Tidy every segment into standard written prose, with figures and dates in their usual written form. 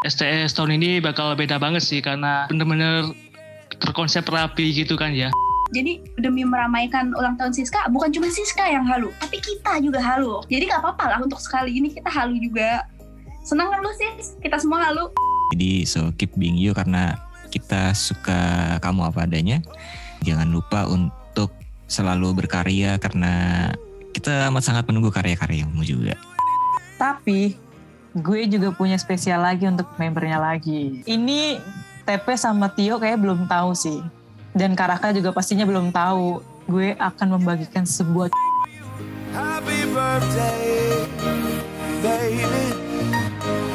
STS tahun ini bakal beda banget sih karena benar-benar terkonsep rapi gitu kan ya. Jadi demi meramaikan ulang tahun Siska, bukan cuma Siska yang halu, tapi kita juga halu. Jadi gak apa-apa lah untuk sekali ini kita halu juga. Senang kan lu Sis? Kita semua halu. Jadi so keep being you karena kita suka kamu apa adanya. Jangan lupa untuk selalu berkarya karena kita amat sangat menunggu karya-karyamu juga. Tapi gue juga punya spesial lagi untuk membernya lagi. Ini Tepe sama Tio kayaknya belum tahu sih. Dan Karaka juga pastinya belum tahu. Gue akan membagikan sebuah Happy birthday baby,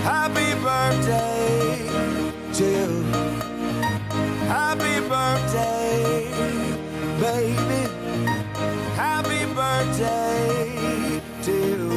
happy birthday Jill, happy birthday baby, happy birthday Jill.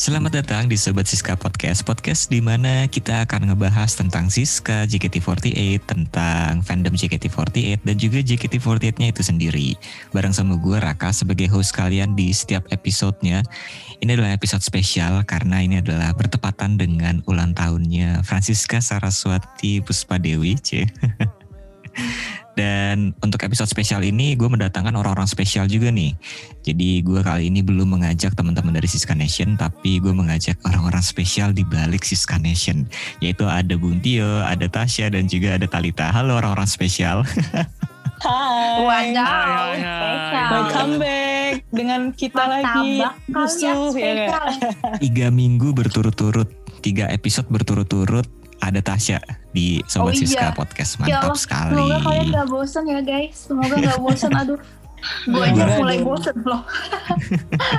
Selamat datang di Sobat Siska Podcast, podcast di mana kita akan ngebahas tentang Siska, JKT48, tentang fandom JKT48 dan juga JKT48-nya itu sendiri. Bareng sama gue Raka sebagai host kalian di setiap episodenya. Ini adalah episode spesial karena ini adalah bertepatan dengan ulang tahunnya Francisca Saraswati Puspadewi. Dan untuk episode spesial ini gue mendatangkan orang-orang spesial juga nih. Jadi gue kali ini belum mengajak teman-teman dari Siska Nation, tapi gue mengajak orang-orang spesial di balik Siska Nation, yaitu ada Bung Tio, ada Tasya, dan juga ada Talita. Halo orang-orang spesial. Hai. Wadaw. Welcome back dengan kita lagi. Khusus ya. 3 minggu berturut-turut, 3 episode berturut-turut ada Tasya di Sobat Siska Podcast. Mantap sekali. Semoga kalian gak bosan ya guys. Semoga gak bosan. Aduh, gue aja mulai bosan loh.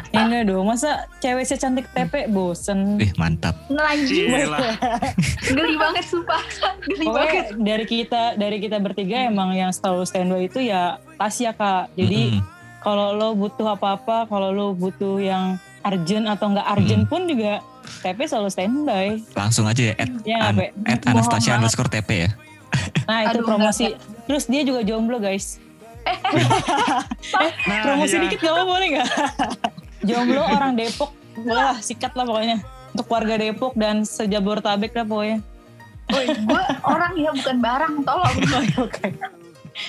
Ini dong, masa cewek secantik Tepe bosan? Mantap. Ngelanjut. Geli banget sumpah. Geli banget. Dari kita bertiga emang yang selalu standby itu ya Tasya Kak. Jadi kalau lo butuh apa-apa, kalau lo butuh yang urgent atau gak urgent pun juga TP selalu standby. Langsung aja ya at Anastasia _TP ya. Nah itu promosi. Terus dia juga jomblo guys. Promosi dikit gak apa boleh gak? Jomblo orang Depok. Wah sikat lah pokoknya. Untuk warga Depok dan sejabodetabek lah pokoknya. Gue orang ya bukan barang, tolong. Okay.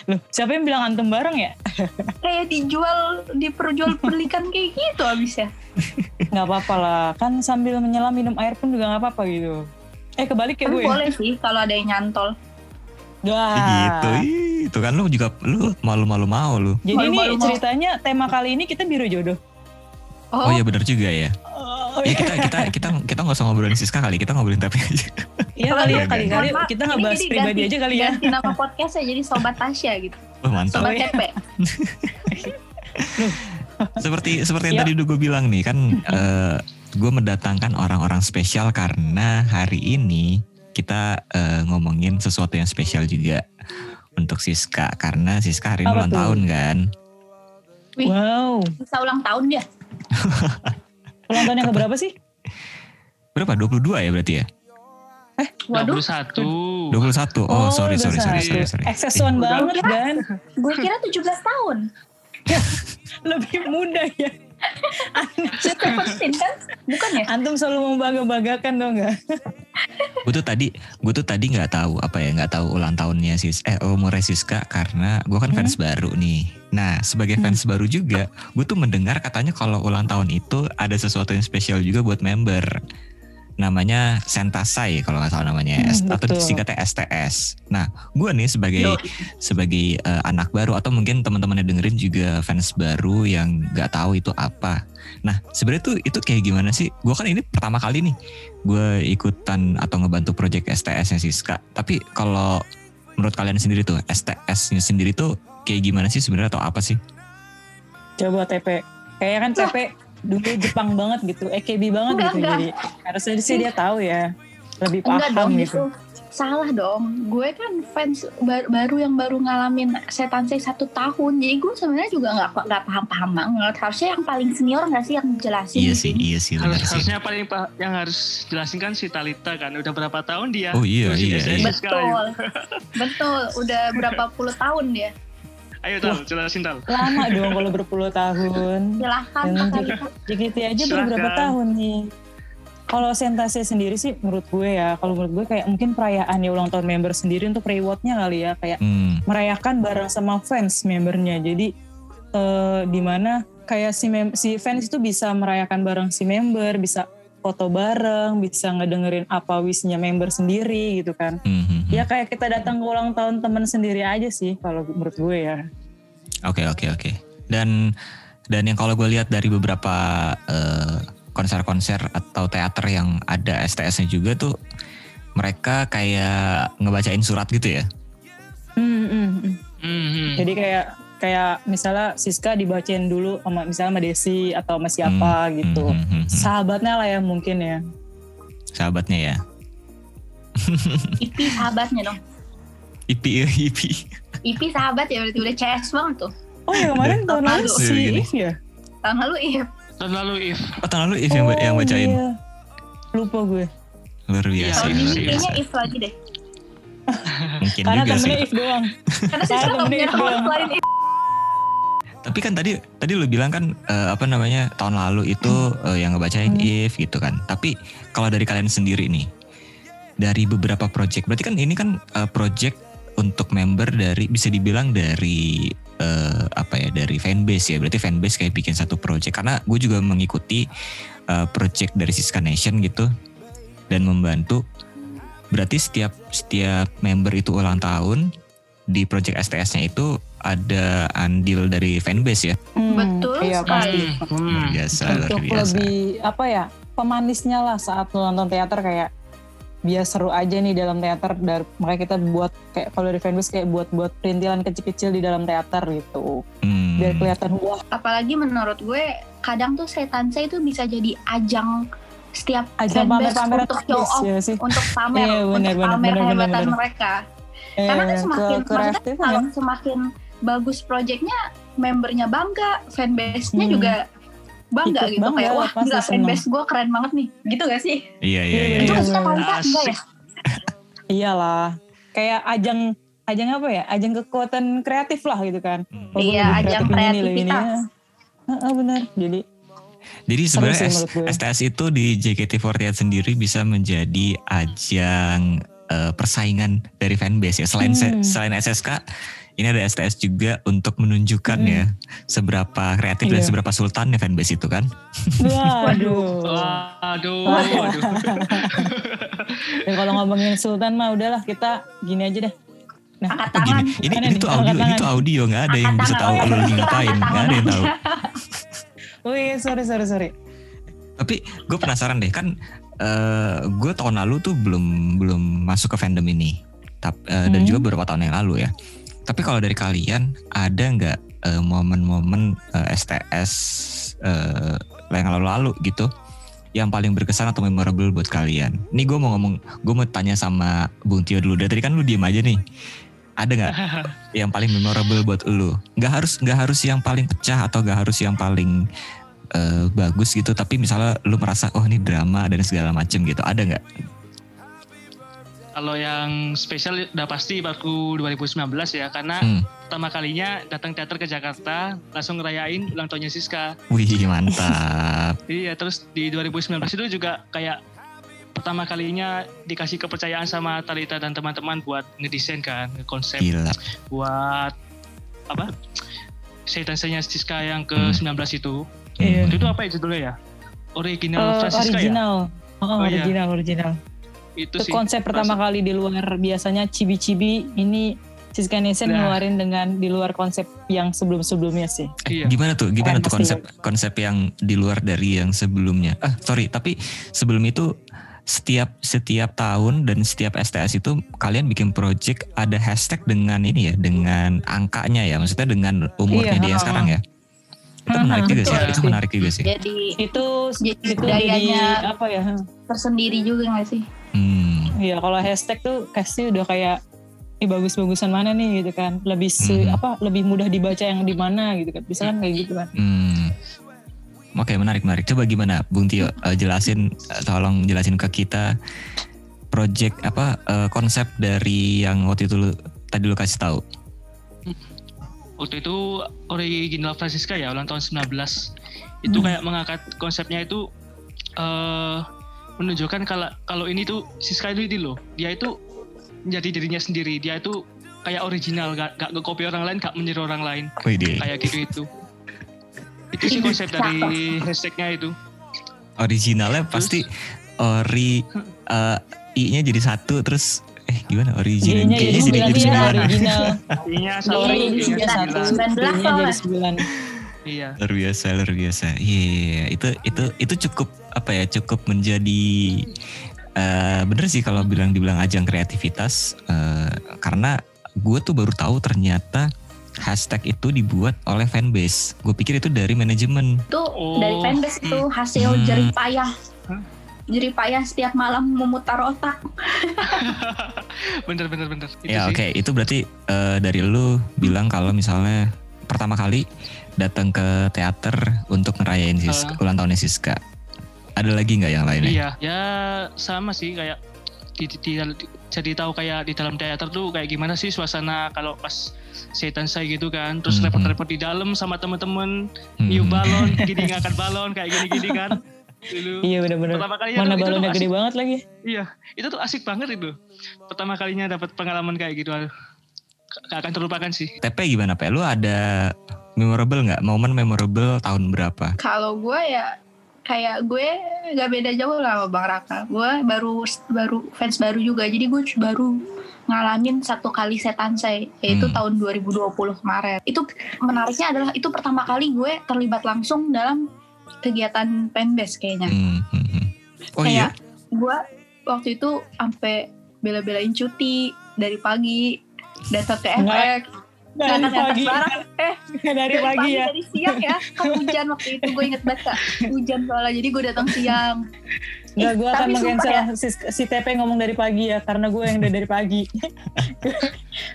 Loh, siapa yang bilang antum barang ya? Kayak dijual, diperjual perlikan kayak gitu abisnya. Gak apa-apa lah, kan sambil menyelam minum air pun juga gak apa-apa gitu. Kebalik ya gue. Boleh sih kalau ada yang nyantol. Gitu, itu kan lu juga lu malu-malu mau lu. Jadi ini ceritanya tema kali ini kita biru jodoh. Oh iya benar juga ya. Ya kita nggak usah ngobrolin Siska kali, kita ngobrolin Tepe aja. Iya kali kita nggak bahas pribadi aja kali ya. Ganti nama podcast ya jadi Sobat Tasya gitu. Mantap. Sobat Tepe. Seperti yang tadi udah gue bilang nih kan, gue mendatangkan orang-orang spesial karena hari ini kita ngomongin sesuatu yang spesial juga untuk Siska karena Siska hari ini ulang tahun kan. Wow. Bisa ulang tahun ya. Ulang tahun yang keberapa sih? Berapa? 22 ya berarti ya? 21. 21. Oh, sorry. Eksesuan banget kan. Gue kira 17 tahun. Lebih muda ya. Kan? Bukan ya? Antum selalu membangga-banggakan dong enggak? Gue tuh tadi nggak tahu ulang tahunnya umur Siska karena gue kan fans baru nih. Nah sebagai fans baru juga, gue tuh mendengar katanya kalau ulang tahun itu ada sesuatu yang spesial juga buat member. Namanya Sentasai kalau nggak salah namanya, atau disingkatnya STS. Nah gue nih sebagai anak baru atau mungkin teman-teman yang dengerin juga fans baru yang nggak tahu itu apa. Nah sebenarnya tuh itu kayak gimana sih? Gue kan ini pertama kali nih gue ikutan atau ngebantu project STS-nya Siska. Tapi kalau menurut kalian sendiri tuh STS-nya sendiri tuh kayak gimana sih sebenarnya atau apa sih? Coba TP, kayaknya kan TP dulu Jepang banget gitu, EKB banget enggak, gitu enggak. Jadi harusnya sih dia tahu ya, lebih paham gitu. Salah dong, gue kan fans baru ngalamin Sentasai 1 tahun, jadi gue sebenarnya juga nggak paham banget. Harusnya yang paling senior nggak sih yang jelasin? Iya sih. Harusnya paling yang harus jelasin kan si Talita kan, udah berapa tahun dia? Oh iya. Betul, udah berapa puluh tahun dia. Ayo Tal, jelasin Tal. Lama dong kalau berpuluh tahun. Silahkan. JKT aja beberapa tahun nih. Kalau Sentasai sendiri sih menurut gue ya, kalau menurut gue kayak mungkin perayaan ya ulang tahun member sendiri untuk rewardnya kali ya, kayak merayakan bareng sama fans membernya. Jadi dimana kayak si fans itu bisa merayakan bareng si member, bisa foto bareng, bisa ngedengerin apa wishnya member sendiri gitu kan. Ya kayak kita datang ke ulang tahun teman sendiri aja sih kalau menurut gue ya. Oke. Dan yang kalau gue lihat dari beberapa konser-konser atau teater yang ada STS-nya juga tuh, mereka kayak ngebacain surat gitu ya. Jadi kayak misalnya Siska dibacain dulu sama misalnya sama Desi atau sama siapa gitu. Sahabatnya lah ya mungkin ya. Sahabatnya ya. Ipi sahabatnya dong. Ipi. Ipi sahabat ya, berarti udah CS banget tuh. Oh ya, kemarin tahun lalu si If ya. Tahun lalu If. Oh, tahun lalu If yang bacain. Iya. Lupa gue. Luar biasa. Tahun ini kayaknya If lagi deh. Mungkin karena juga sih. Karena temennya If doang. Karena sih kalau punya orang lain If. Tapi kan tadi lu bilang kan tahun lalu itu yang ngebacain If gitu kan. Tapi kalau dari kalian sendiri nih, dari beberapa project, berarti kan ini kan project untuk member dari, bisa dibilang dari dari fanbase ya, berarti fanbase kayak bikin satu project, karena gue juga mengikuti project dari Siska Nation gitu dan membantu. Berarti setiap member itu ulang tahun di project STS-nya itu ada andil dari fanbase ya. Betul sekali. Biasa. Lebih pemanisnya lah saat nonton teater, kayak biar seru aja nih dalam teater, makanya kita buat kayak kalau dari fanbase kayak buat perintilan kecil-kecil di dalam teater gitu. Biar kelihatan wah. Apalagi menurut gue kadang tuh Sentasai itu bisa jadi ajang setiap fanbase untuk show off, ya untuk pamer, hebotan mereka. Karena kan semakin bagus projectnya, membernya bangga, fanbase-nya juga bangga gitu, kayak wah gila fanbase gue keren banget nih gitu gak sih? Iya. Itu kita bangga enggak ya? Iyalah, kayak ajang apa ya, ajang kekuatan kreatif lah gitu kan. Iya, ajang kreativitas. Benar. Jadi sebenarnya STS itu di JKT48 sendiri bisa menjadi ajang persaingan dari fanbase ya. Selain SSK, ini ada STS juga untuk menunjukkan ya seberapa kreatif dan seberapa sultannya fanbase itu kan. Waduh. Dan kalau ngomongin sultan mah udahlah, kita gini aja deh. Nah, angkat tangan. Ini tuh audio nggak ada yang bisa tahu lu ngapain, nggak ada yang tahu. Oh iya, sorry. Tapi gue penasaran deh, kan gue tahun lalu tuh belum masuk ke fandom ini. Dan juga beberapa tahun yang lalu ya. Tapi kalau dari kalian ada nggak momen-momen STS yang lalu-lalu gitu yang paling berkesan atau memorable buat kalian? Nih gue mau tanya sama Bung Tio dulu. Dari tadi kan lu diem aja nih. Ada nggak yang paling memorable buat lu? Nggak harus yang paling pecah atau nggak harus yang paling bagus gitu. Tapi misalnya lu merasa oh ini drama dan segala macem gitu. Ada nggak? Kalau yang spesial udah pasti Baku 2019 ya, karena pertama kalinya datang teater ke Jakarta langsung ngerayain ulang tahunnya Siska. Wih mantap. Iya, terus di 2019 itu juga kayak pertama kalinya dikasih kepercayaan sama Talita dan teman-teman buat ngedesain kan, ngekonsep buat apa? Sentasainya Siska yang ke-19 itu. Itu apa ya judulnya ya? Original Francisca ya? Original. Itu sih, konsep pertama kali di luar, biasanya cibi-cibi, ini Siska Nation ngeluarin dengan di luar konsep yang sebelum-sebelumnya sih. Gimana tuh konsep yang di luar dari yang sebelumnya? Tapi sebelum itu setiap tahun dan setiap STS itu kalian bikin project ada hashtag dengan ini ya, dengan angkanya ya, maksudnya dengan umurnya dia sekarang ya. Itu menarik juga sih. Jadi itu dayanya tersendiri juga nggak sih? Iya, kalau hashtag tuh pasti udah kayak ini bagus-bagusan mana nih gitu kan? Lebih mudah dibaca yang di mana gitu kan? Bisa kan kayak gitu kan? Oke, menarik. Coba gimana, Bung Tio? Tolong jelasin ke kita project konsep dari yang waktu itu tadi lu kasih tahu. waktu itu original Francisca ya, ulang tahun 19 itu kayak mengangkat konsepnya itu menunjukkan kalau ini tuh Siska itu loh, dia itu menjadi dirinya sendiri, dia itu kayak original, gak nge-copy orang lain, gak meniru orang lain. Kayak gitu itu sih konsep dari hashtagnya itu. Originalnya terus, pasti i-nya jadi satu, terus gimana original i-nya jadi 9 i-nya jadi 9. Iya. Luar biasa. Iya. Itu cukup apa ya? Cukup menjadi bener sih kalau dibilang ajang kreativitas. Karena gue tuh baru tahu ternyata hashtag itu dibuat oleh fanbase. Gue pikir itu dari manajemen. Dari fanbase itu hasil jerih payah setiap malam memutar otak. Bener. Ya oke. Itu berarti dari lu bilang kalau misalnya pertama kali datang ke teater untuk ngerayain Siska, ulang tahunnya Siska. Ada lagi nggak yang lainnya? Iya, ya sama sih kayak jadi tahu kayak di dalam teater tuh kayak gimana sih suasana kalau pas Sentasai gitu kan, terus repot-repot di dalam sama temen-temen, niup balon, gini ngangkat balon kayak gini-gini kan. Dulu. Iya benar-benar. Pertama kalinya mana tuh, balonnya gede banget lagi. Iya, itu tuh asik banget itu. Pertama kalinya dapat pengalaman kayak gitu, gak akan terlupakan sih. TP gimana Pe? Lu ada memorable gak? Momen memorable tahun berapa? Kalau gue ya kayak gue gak beda jauh lah sama Bang Raka. Gue baru fans baru juga. Jadi gue baru ngalamin satu kali Sentasai, yaitu tahun 2020 kemarin. Itu menariknya adalah itu pertama kali gue terlibat langsung dalam kegiatan fanbase kayaknya. Oh kayak iya? Gue waktu itu sampai bela-belain cuti dari pagi, datang ke FX. Dari pagi ya. Dari siang ya. Hujan waktu itu gue inget banget Kak. Hujan soalnya jadi gue datang siang. Enggak, gue akan meng-cancel ya. Si TP ngomong dari pagi ya, karena gue yang udah dari pagi.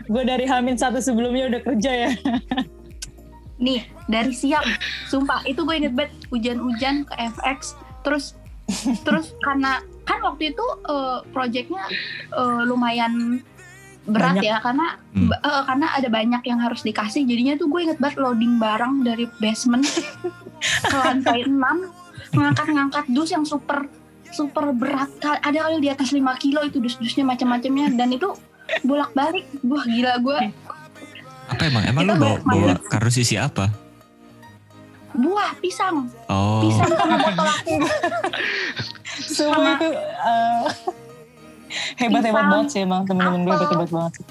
Gue dari H-1 sebelumnya udah kerja ya. Nih dari siang, sumpah itu gue inget banget hujan-hujan ke FX. Terus karena kan waktu itu proyeknya lumayan berat banyak. Ya karena ada banyak yang harus dikasih, jadinya tuh gue inget banget loading barang dari basement ke lantai 6, ngangkat dus yang super berat, ada kali di atas 5 kilo itu dus-dusnya macam-macamnya, dan itu bolak-balik. Wah gila gue. Apa emang lu bawa kardus isi apa? Buah, pisang. Oh. Pisang sama botol aku. Semua itu hebat banget sih emang temen-temen gue, hebat banget sih.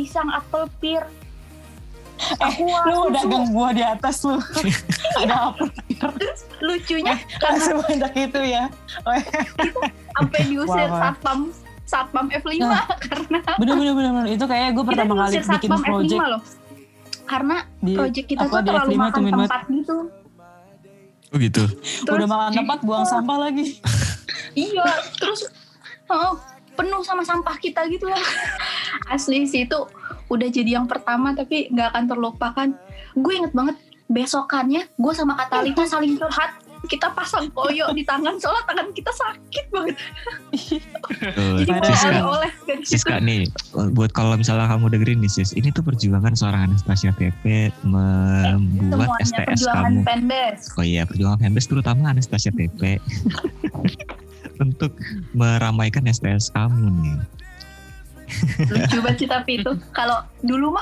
Pisang, apel, pir. Lu dagang buah di atas lu. Ada apel, pir. Terus lucunya karena sebanyak itu ya. Sampai diusir satpam F5 karena. Bener itu kayak gue pertama kali bikin project. Karena project kita tuh terlalu makan tempat gitu. Oh gitu. Udah makan tempat buang sampah lagi. Iya, terus penuh sama sampah kita gitu loh. Asli sih itu udah jadi yang pertama tapi gak akan terlupakan. Gue inget banget besokannya gue sama Katalina saling curhat. Kita pasang koyo di tangan soalnya tangan kita sakit banget. Jadi oleh-oleh dari Siska situ. Nih buat kalau misalnya kamu dengerin nih Sis, ini tuh perjuangan seorang Anastasia PP membuat STS kamu. Oh iya, perjuangan fanbase terutama Anastasia PP. Untuk meramaikan STS kamu nih. Lucu banget sih tapi itu. Kalau dulu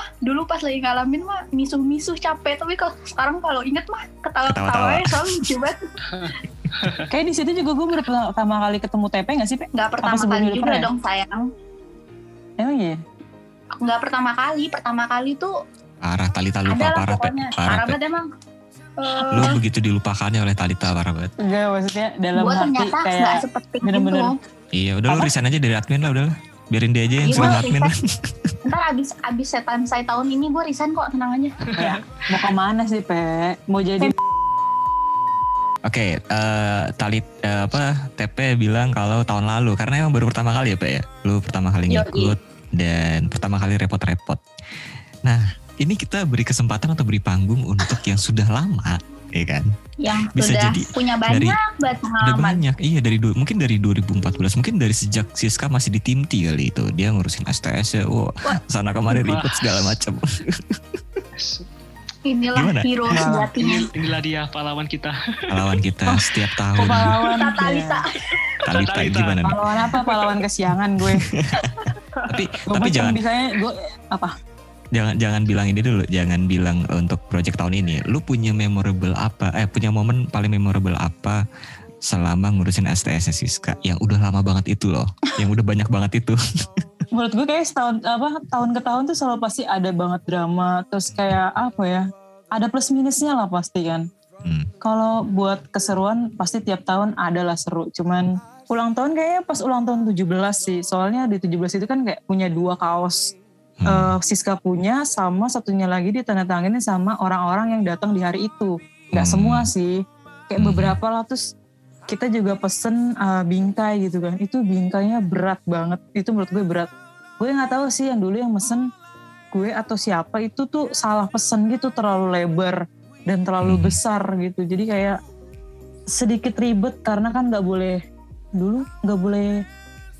pas lagi ngalamin mah misuh-misuh capek, tapi kalau sekarang kalau inget mah ketawa-ketawa ya, soalnya lucu banget. Kayak di situ juga gue pertama kali ketemu TP nggak sih Pe? Nggak pertama kali juga ya? Dong sayang. Emang iya? Nggak pertama kali tuh. Parah Talita lupa parah Pe. Parah banget emang. Lu begitu dilupakannya oleh Talita, parah banget. Enggak, maksudnya dalam gua hati kayak bener-bener itu. Iya udah lu resign aja dari admin lah, udahlah biarin dia aja yang suruh admin. Ntar abis Sentasai tahun ini gue resign kok, tenang aja. Ya, mau kemana sih Pe? Mau jadi Oke, TP bilang kalau tahun lalu, karena emang baru pertama kali ya Pe ya. Lu pertama kali ngikut dan pertama kali repot-repot. Nah ini kita beri kesempatan atau beri panggung untuk yang sudah lama, ya kan? Yang bisa sudah jadi punya banyak pengalaman. Iya mungkin dari 2014, mungkin dari sejak Siska masih di tim T kali itu dia ngurusin STS ya, sana kemarin ribut segala macam. Inilah gimana? Hero sejatinya. Inilah dia pahlawan kita. Pahlawan kita setiap tahun. Pahlawan Talita. Talita gimana? Pahlawan apa? Pahlawan kesiangan gue. Tapi jangan. Misalnya gue apa? Jangan bilang ini dulu. Jangan bilang untuk project tahun ini. Lu punya memorable apa? Punya momen paling memorable apa selama ngurusin STS-nya Siska? Yang udah lama banget itu loh. Yang udah banyak banget itu. Menurut gue kayak tahun ke tahun tuh selalu pasti ada banget drama, terus kayak apa ya, ada plus minusnya lah pasti kan. Kalau buat keseruan pasti tiap tahun ada lah seru, cuman ulang tahun kayaknya pas ulang tahun 17 sih, soalnya di 17 itu kan kayak punya 2 kaos. Siska punya, sama satunya lagi ditandatangani sama orang-orang yang datang di hari itu, gak semua sih, kayak beberapa lah. Terus kita juga pesen bingkai gitu kan. Itu bingkainya berat banget. Itu menurut gue berat. Gue gak tahu sih yang dulu yang mesen gue atau siapa itu tuh salah pesen gitu. Terlalu lebar dan terlalu besar gitu. Jadi kayak sedikit ribet karena kan gak boleh, dulu gak boleh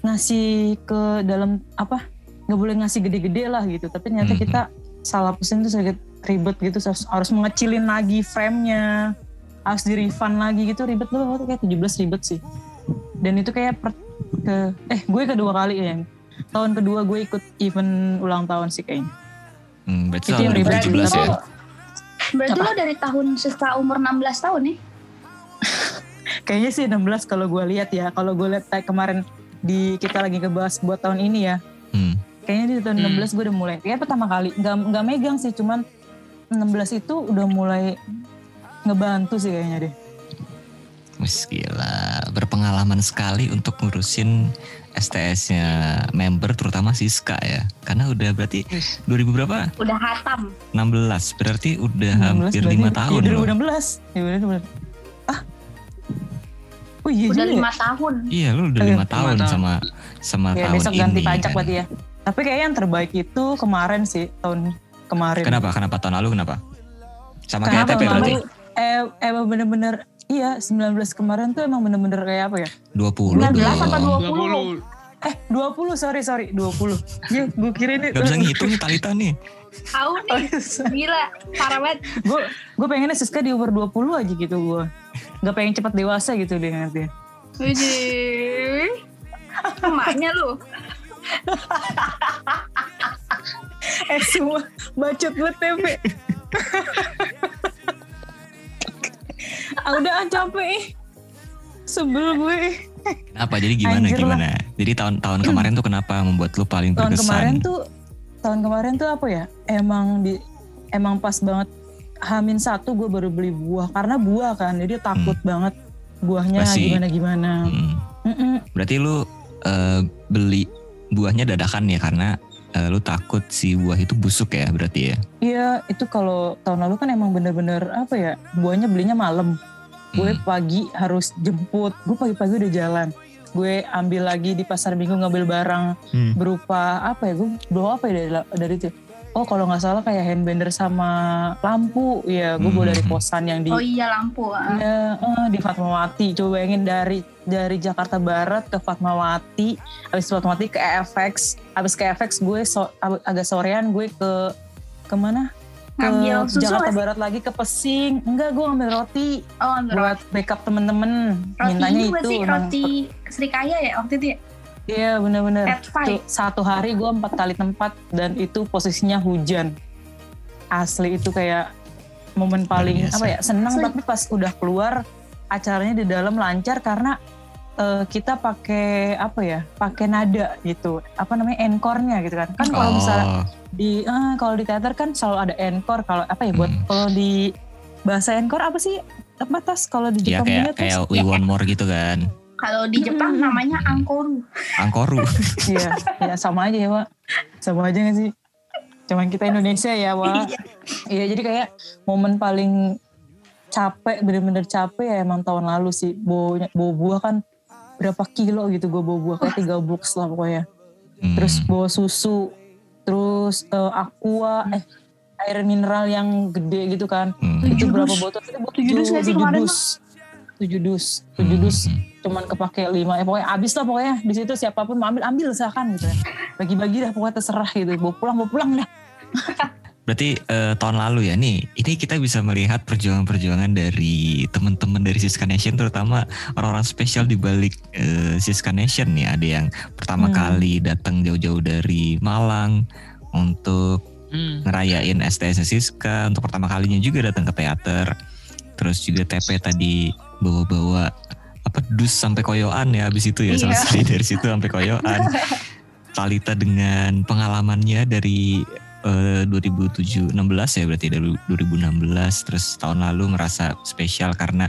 ngasih ke dalam apa, gak boleh ngasih gede-gede lah gitu. Tapi ternyata kita salah pesen tuh sedikit ribet gitu. Harus mengecilin lagi framenya, harus di-refund lagi gitu, ribet loh. Waktu kayak 17 ribet sih. Dan itu kayak gue kedua kali ya. Tahun kedua gue ikut event ulang tahun sih kayaknya. Berarti tahun 2017 ya. Berarti lo dari tahun Siska umur 16 tahun nih? Kayaknya sih 16 kalau gue lihat ya. Kalau gue lihat kayak kemarin kita lagi ngebahas buat tahun ini ya. Kayaknya di tahun 16 gue udah mulai. Kayak pertama kali, gak megang sih, cuman 16 itu udah mulai ngebantu sih kayaknya deh. Wis gila, berpengalaman sekali untuk ngurusin STS-nya member, terutama Siska ya. Karena udah berarti 2000 berapa? Udah hatam. 16, berarti udah 16, hampir berarti 5 tahun. Udah 16. Ya benar. Ah. Oh iya. Udah 5 tahun. Iya, lu udah 5 tahun sama ya, tahun besok ini. Besok ganti pajak kan. Berarti ya. Tapi kayaknya yang terbaik itu kemarin sih, tahun kemarin. Kenapa tahun lalu kenapa? Sama kayak TP berarti? Emang bener-bener, iya 19 kemarin tuh emang bener-bener kayak apa ya? 20, sorry. 20. Ya, gue kira ini. Gak bisa ngitung nih Talita nih. Tau nih, gila, parah banget. Gue pengennya Siska di over 20 aja gitu gue. Gak pengen cepat dewasa gitu deh nanti. Wih, emaknya lu. Semua bacot buat TP. Udah capek sebel gue. Apa jadi gimana? Jadi tahun kemarin tuh kenapa membuat lu paling berkesan? Tahun kemarin tuh apa ya? Emang pas banget H-1 gue baru beli buah, karena buah kan. Jadi takut banget buahnya gimana-gimana. Berarti lu beli buahnya dadakan ya karena lu takut si buah itu busuk ya berarti ya? Iya, itu kalau tahun lalu kan emang bener-bener apa ya, buahnya belinya malam. Gue pagi harus jemput, gue pagi-pagi udah jalan. Gue ambil lagi di pasar minggu ngambil barang berupa apa ya, gue bawa apa ya dari itu. Oh kalau gak salah kayak handbender sama lampu, ya gue bawa dari kosan yang di... Oh iya lampu. Ya, di Fatmawati, coba bayangin dari Jakarta Barat ke Fatmawati, habis Fatmawati ke FX, habis ke FX gue agak sorean gue ke mana? Ke Jakarta Barat lagi ke Pesing. Enggak, gue ngambil roti. Oh, buat backup temen-temen. Mintanya itu sih, roti Srikaya ya waktu itu ya? Iya benar-benar. Satu hari gue 4 kali tempat dan itu posisinya hujan. Asli itu kayak momen paling apa ya? Seneng tapi pas udah keluar acaranya di dalam lancar karena kita pakai apa ya? Pakai nada gitu. Apa namanya? Encore-nya gitu kan. Kan kalau misalnya kalau di teater kan selalu ada encore. Kalau apa ya buat kalau di bahasa encore apa sih? Apa tas kalau di Jepang ya, kayak we want more gitu kan. Kalau di Jepang namanya angkoru. Angkoru. Iya, ya sama aja ya, Wak. Sama aja enggak sih? Cuman kita Indonesia ya, Wak. Iya, jadi kayak momen paling capek, bener-bener capek ya emang tahun lalu sih. Bawa buah kan berapa kilo gitu gue bawa buah, kayak 3 box lah pokoknya. Terus bawa susu, terus aqua, air mineral yang gede gitu kan. Itu berapa botol? 7 dus gak sih kemarin? 7 dus. Cuman kepake 5. Pokoknya abis lah pokoknya. Di situ siapapun mau ambil silahkan gitu ya. Bagi-bagi dah pokoknya terserah gitu. Bawa pulang dah. Berarti tahun lalu ya nih, ini kita bisa melihat perjuangan-perjuangan dari teman-teman dari Siska Nation, terutama orang-orang spesial di balik Siska Nation nih. Ada yang pertama kali datang jauh-jauh dari Malang untuk ngerayain STS Siska, untuk pertama kalinya juga datang ke teater. Terus juga TP tadi bawa-bawa apa dus sampai koyoan ya abis itu ya, selesai dari situ sampai koyoan. Talita dengan pengalamannya dari 2016 ya, berarti dari 2016 terus tahun lalu merasa spesial karena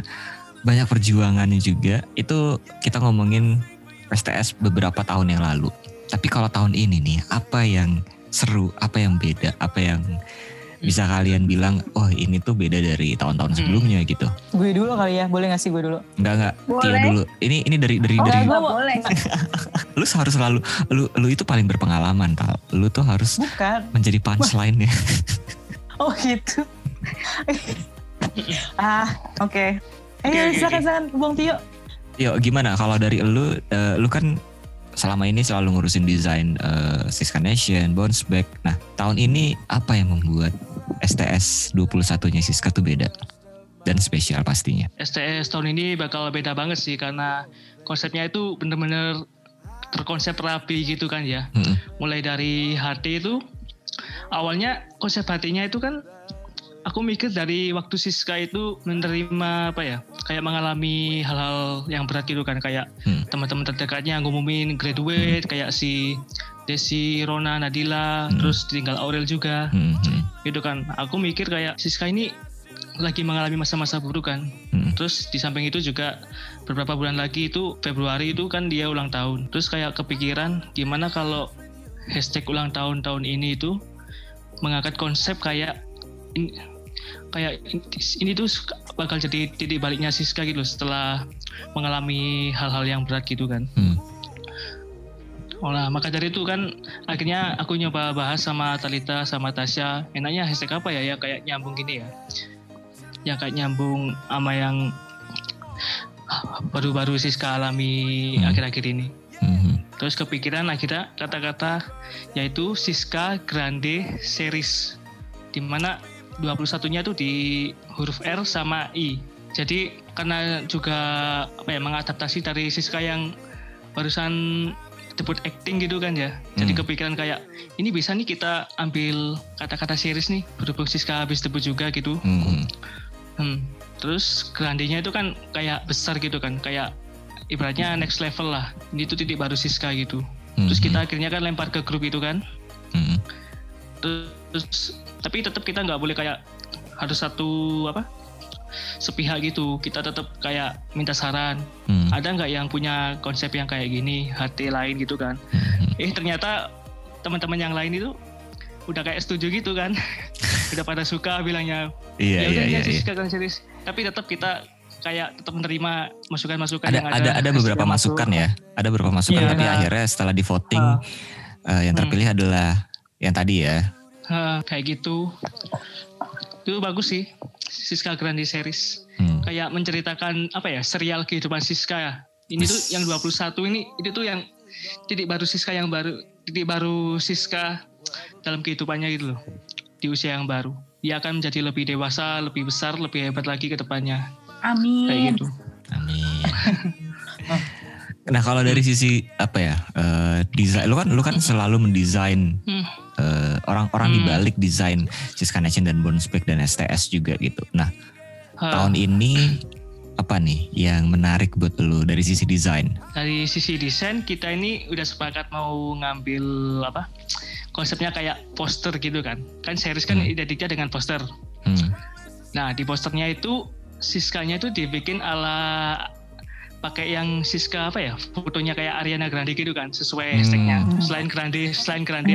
banyak perjuangannya juga. Itu kita ngomongin STS beberapa tahun yang lalu. Tapi kalau tahun ini nih, apa yang seru, apa yang beda, apa yang bisa kalian bilang, oh ini tuh beda dari tahun-tahun sebelumnya gitu. Gue dulu kali ya, boleh gak sih gue dulu? Enggak, Tia dulu. Ini dari. Gak boleh. Lu harus selalu, lu itu paling berpengalaman tau. Lu tuh harus menjadi punchline ya. Oh gitu. Oke. Ayo silakan Bang Tio. Yo gimana kalau dari lu kan selama ini selalu ngurusin desain Siska Nation, Bounce Back. Nah, tahun ini apa yang membuat STS 21-nya Siska tuh beda dan spesial pastinya? STS tahun ini bakal beda banget sih karena konsepnya itu bener-bener terkonsep rapi gitu kan ya. Mulai dari hati itu, awalnya konsep hatinya itu kan aku mikir dari waktu Siska itu menerima apa ya, kayak mengalami hal-hal yang berat gitu kan, kayak teman-teman terdekatnya ngumumin graduate, kayak si Desi, Rona, Nadila, terus tinggal Aurel juga, gitu kan. Aku mikir kayak Siska ini lagi mengalami masa-masa buruk kan. Terus di samping itu juga beberapa bulan lagi itu Februari itu kan dia ulang tahun. Terus kayak kepikiran gimana kalau hashtag ulang tahun tahun ini itu mengangkat konsep kayak kayak ini tuh bakal jadi titik baliknya Siska gitu setelah mengalami hal-hal yang berat gitu kan. Maka dari itu kan akhirnya aku nyoba bahas sama Talita sama Tasya, enaknya hashtag apa ya kayak nyambung gini ya. Yang kayak nyambung sama yang baru-baru Siska alami akhir-akhir ini. Terus kepikiran akhirnya kata-kata yaitu Siska Grande Series, di mana 21-nya tuh di huruf R sama I. Jadi karena juga apa ya, mengadaptasi dari Siska yang barusan debut acting gitu kan ya. Jadi kepikiran kayak ini bisa nih kita ambil kata-kata series nih, berhubung Siska habis debut juga gitu. Terus grandenya itu kan kayak besar gitu kan, kayak ibaratnya next level lah. Ini tuh titik baru Siska gitu. Terus kita akhirnya kan lempar ke grup itu kan. Terus tapi tetap kita nggak boleh kayak harus satu apa sepihak gitu, kita tetap kayak minta saran, ada nggak yang punya konsep yang kayak gini hati lain gitu kan. Ternyata teman-teman yang lain itu udah kayak setuju gitu kan. Udah pada suka bilangnya iya. Serius, tapi tetap kita kayak tetap menerima masukan-masukan yang ada beberapa masukan ya, ada beberapa masukan tapi akhirnya setelah di voting yang terpilih adalah yang tadi ya. Kayak gitu. Itu bagus sih Siska Grande Series. Kayak menceritakan apa ya, serial kehidupan Siska ya. Ini tuh yang 21 ini, itu tuh yang titik baru Siska yang baru, titik baru Siska dalam kehidupannya gitu loh. Di usia yang baru dia akan menjadi lebih dewasa, lebih besar, lebih hebat lagi ke depannya. Amin. Kayak gitu. Amin. Nah kalau dari sisi apa ya, desain, lu kan selalu mendesain orang-orang di balik desain Siska Nation dan Bounce Back dan STS juga gitu. Nah tahun ini apa nih yang menarik buat lu dari sisi desain? Dari sisi desain kita ini udah sepakat mau ngambil apa konsepnya kayak poster gitu kan. Kan series kan identiknya dengan poster. Nah di posternya itu Siskanya itu dibikin ala pakai yang Siska apa ya, fotonya kayak Ariana Grande gitu kan, sesuai hashtagnya. Selain Grande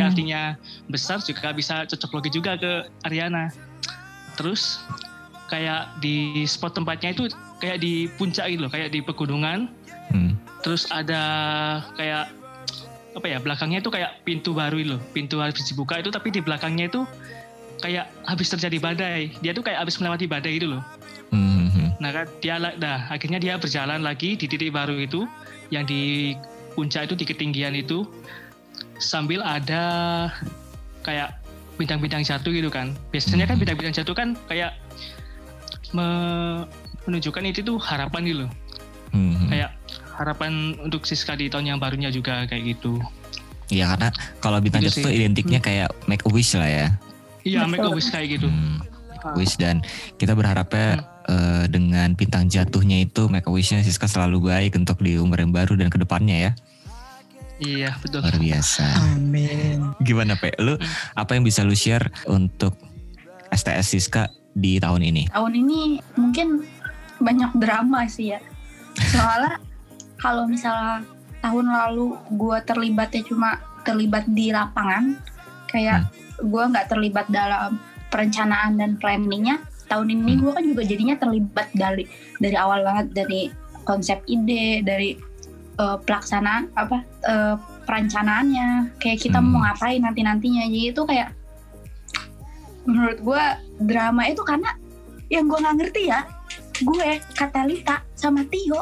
artinya besar, juga bisa cocok logi juga ke Ariana. Terus kayak di spot tempatnya itu kayak di puncak gitu loh, kayak di pegunungan. Terus ada kayak apa ya, belakangnya itu kayak pintu baru gitu loh, pintu habis dibuka itu, tapi di belakangnya itu kayak habis terjadi badai, dia tuh kayak habis melewati badai gitu loh. Nah, akhirnya dia berjalan lagi di titik baru itu, yang di puncak itu, di ketinggian itu, sambil ada kayak bidang-bidang satu gitu kan. Biasanya kan bidang-bidang satu kan kayak menunjukkan itu tuh harapan gitu loh. Kayak harapan untuk Siska di tahun yang barunya juga kayak gitu. Iya, karena kalau bintang jatuh tuh identiknya kayak make a wish lah ya. Iya, make a wish kayak gitu. Wish, dan kita berharapnya dengan bintang jatuhnya itu make a wishnya Siska selalu baik untuk di umur yang baru dan kedepannya ya. Iya, betul. Luar biasa. Amin. Gimana Pe? Lu apa yang bisa lu share untuk STS Siska di tahun ini? Tahun ini mungkin banyak drama sih ya. Soalnya kalau misalnya tahun lalu gue terlibatnya cuma terlibat di lapangan, kayak gue nggak terlibat dalam perencanaan dan planningnya. Tahun ini gue kan juga jadinya terlibat dari awal banget, dari konsep ide, dari pelaksanaan perencanaannya, kayak kita mau ngapain nantinya. Jadi itu kayak menurut gue drama itu karena yang gue nggak ngerti ya, gue Katalita sama Tio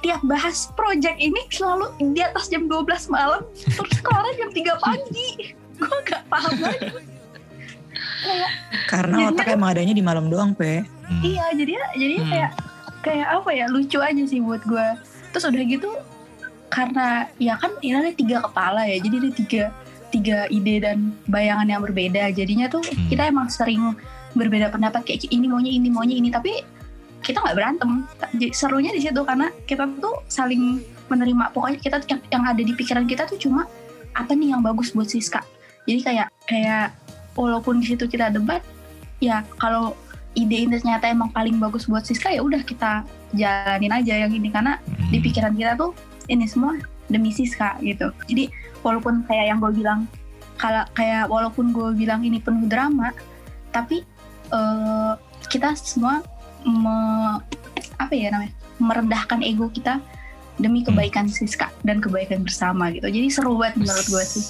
tiap bahas project ini selalu di atas jam 12 malam terus kelarnya jam 3 pagi. Gue nggak paham lagi karena otak emang adanya di malam doang Pe. Iya, jadinya kayak apa ya, lucu aja sih buat gue. Terus udah gitu karena ya kan ini ada 3 kepala ya, jadi ada tiga ide dan bayangan yang berbeda, jadinya tuh kita emang sering berbeda pendapat, kayak ini maunya ini, tapi kita nggak berantem. Jadi serunya di situ karena kita tuh saling menerima, pokoknya kita yang ada di pikiran kita tuh cuma apa nih yang bagus buat Siska. Jadi kayak walaupun di situ kita debat ya, kalau ide ini ternyata emang paling bagus buat Siska ya udah kita jalanin aja yang ini, karena di pikiran kita tuh ini semua demi Siska gitu. Jadi walaupun kayak yang gue bilang, kayak walaupun gue bilang ini penuh drama, tapi kita semua merendahkan ego kita demi kebaikan Siska dan kebaikan bersama gitu. Jadi seru banget menurut gue sih.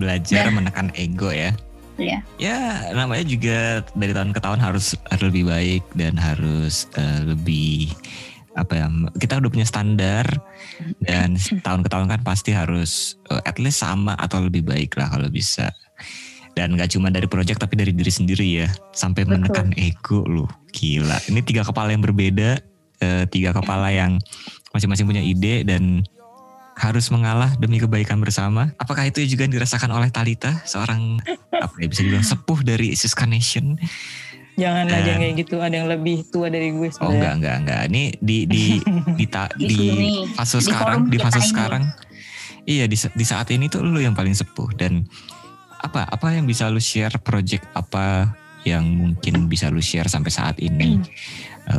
Belajar menekan ego ya. Iya. Ya, namanya juga dari tahun ke tahun harus lebih baik dan harus lebih kita udah punya standar dan tahun ke tahun kan pasti harus at least sama atau lebih baik lah kalau bisa. Dan gak cuma dari project tapi dari diri sendiri ya, sampai menekan ego lu. Gila, ini 3 kepala yang berbeda, 3 kepala yang masing-masing punya ide dan harus mengalah demi kebaikan bersama. Apakah itu juga dirasakan oleh Talita, seorang bisa dibilang sepuh dari Siska Nation? Jangan aja kayak gitu, ada yang lebih tua dari gue sebenarnya. Oh enggak. Ini di fase sekarang, Iya, di saat ini tuh lu yang paling sepuh. Dan apa yang bisa lu share, project apa yang mungkin bisa lu share sampai saat ini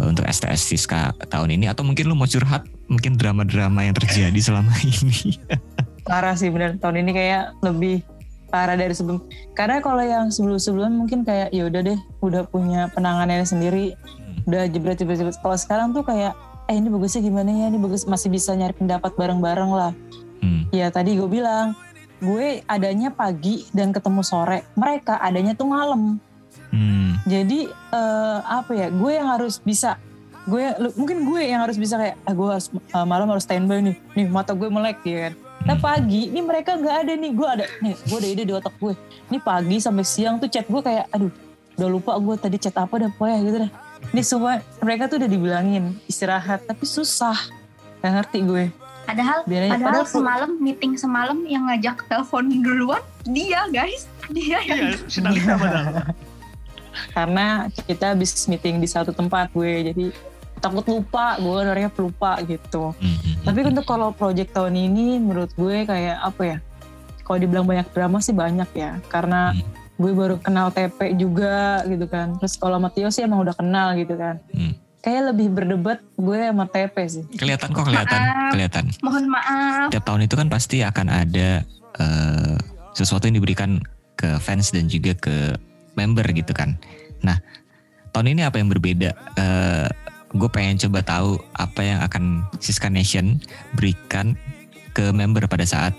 untuk STS Siska tahun ini, atau mungkin lu mau curhat mungkin drama-drama yang terjadi selama ini? Parah sih bener, tahun ini kayak lebih parah dari sebelum, karena kalau yang sebelum-sebelum mungkin kayak ya udah deh, udah punya penanganannya sendiri, udah jebret. Kalau sekarang tuh kayak ini bagusnya gimana ya, ini bagus, masih bisa nyari pendapat bareng-bareng lah. Ya tadi gue bilang, gue adanya pagi dan ketemu sore, mereka adanya tuh malam. Jadi gue yang harus bisa, kayak gue harus, malam harus standby nih mata gue melek ya kan. Nah pagi ini mereka nggak ada nih, gue ada ide di otak gue ini pagi sampai siang tuh chat gue kayak aduh udah lupa gue tadi chat apa dah pokoknya gitu dah. Ini semua mereka tuh udah dibilangin istirahat tapi susah, nggak ngerti gue. Padahal semalam meeting yang ngajak telepon duluan dia yang Talita padahal. Karena kita habis meeting di satu tempat gue, jadi takut lupa, gue orangnya pelupa gitu. Tapi untuk kalau project tahun ini menurut gue kayak apa ya? Kalau dibilang banyak drama sih banyak ya, karena gue baru kenal TP juga gitu kan. Terus kalau sama Tio sih emang udah kenal gitu kan. Kayak lebih berdebat gue sama TP sih. Kelihatan. Mohon maaf. Tiap tahun itu kan pasti akan ada sesuatu yang diberikan ke fans dan juga ke member gitu kan. Nah, tahun ini apa yang berbeda? Gue pengen coba tahu apa yang akan Siska Nation berikan ke member pada saat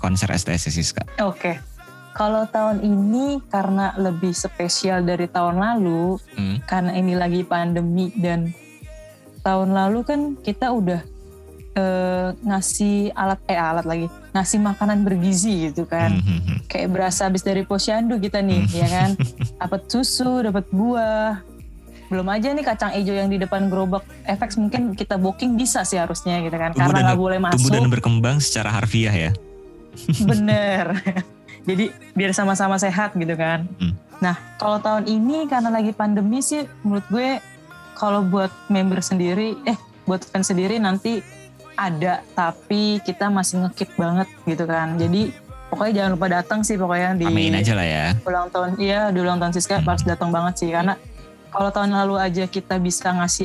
konser STS Siska. Oke. Kalau tahun ini karena lebih spesial dari tahun lalu, karena ini lagi pandemi dan tahun lalu kan kita udah ngasih ngasih makanan bergizi gitu kan. Kayak berasa habis dari posyandu kita nih, ya kan. Dapat susu, dapat buah. Belum aja nih kacang hijau yang di depan gerobak FX mungkin kita booking bisa sih harusnya gitu kan. Tumbuh, karena nggak boleh masuk. Tumbuh dan berkembang secara harfiah ya. Bener. Jadi biar sama-sama sehat gitu kan. Nah kalau tahun ini karena lagi pandemi sih menurut gue kalau buat member sendiri, buat fans sendiri nanti ada, tapi kita masih nge-keep banget gitu kan. Jadi pokoknya jangan lupa datang sih pokoknya di amin aja lah ya. Ulang tahun, iya di ulang tahun Siska harus datang banget sih, karena kalau tahun lalu aja kita bisa ngasih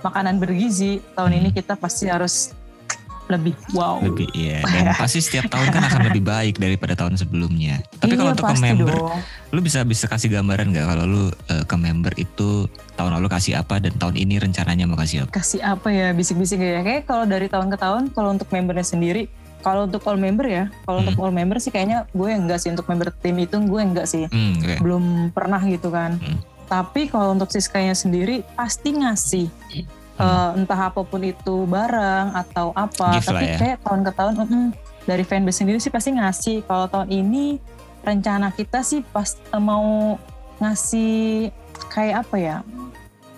makanan bergizi, tahun ini kita pasti harus lebih wow. Lebih iya. Dan pasti setiap tahun kan akan lebih baik daripada tahun sebelumnya. Tapi kalau untuk ke member, lu bisa kasih gambaran nggak kalau lu ke member itu tahun lalu kasih apa dan tahun ini rencananya mau kasih apa? Kasih apa ya, bisik-bisik ya. Kayak kalau dari tahun ke tahun, kalau untuk membernya sendiri, kalau untuk all member ya, kalau untuk all member sih kayaknya gue enggak sih, untuk member tim itu gue enggak sih, belum pernah gitu kan. Tapi kalau untuk Siskanya sendiri pasti ngasih entah apapun itu barang atau apa. Gift tapi ya. Kayak tahun ke tahun dari fanbase sendiri sih pasti ngasih. Kalau tahun ini rencana kita sih pas mau ngasih kayak apa ya?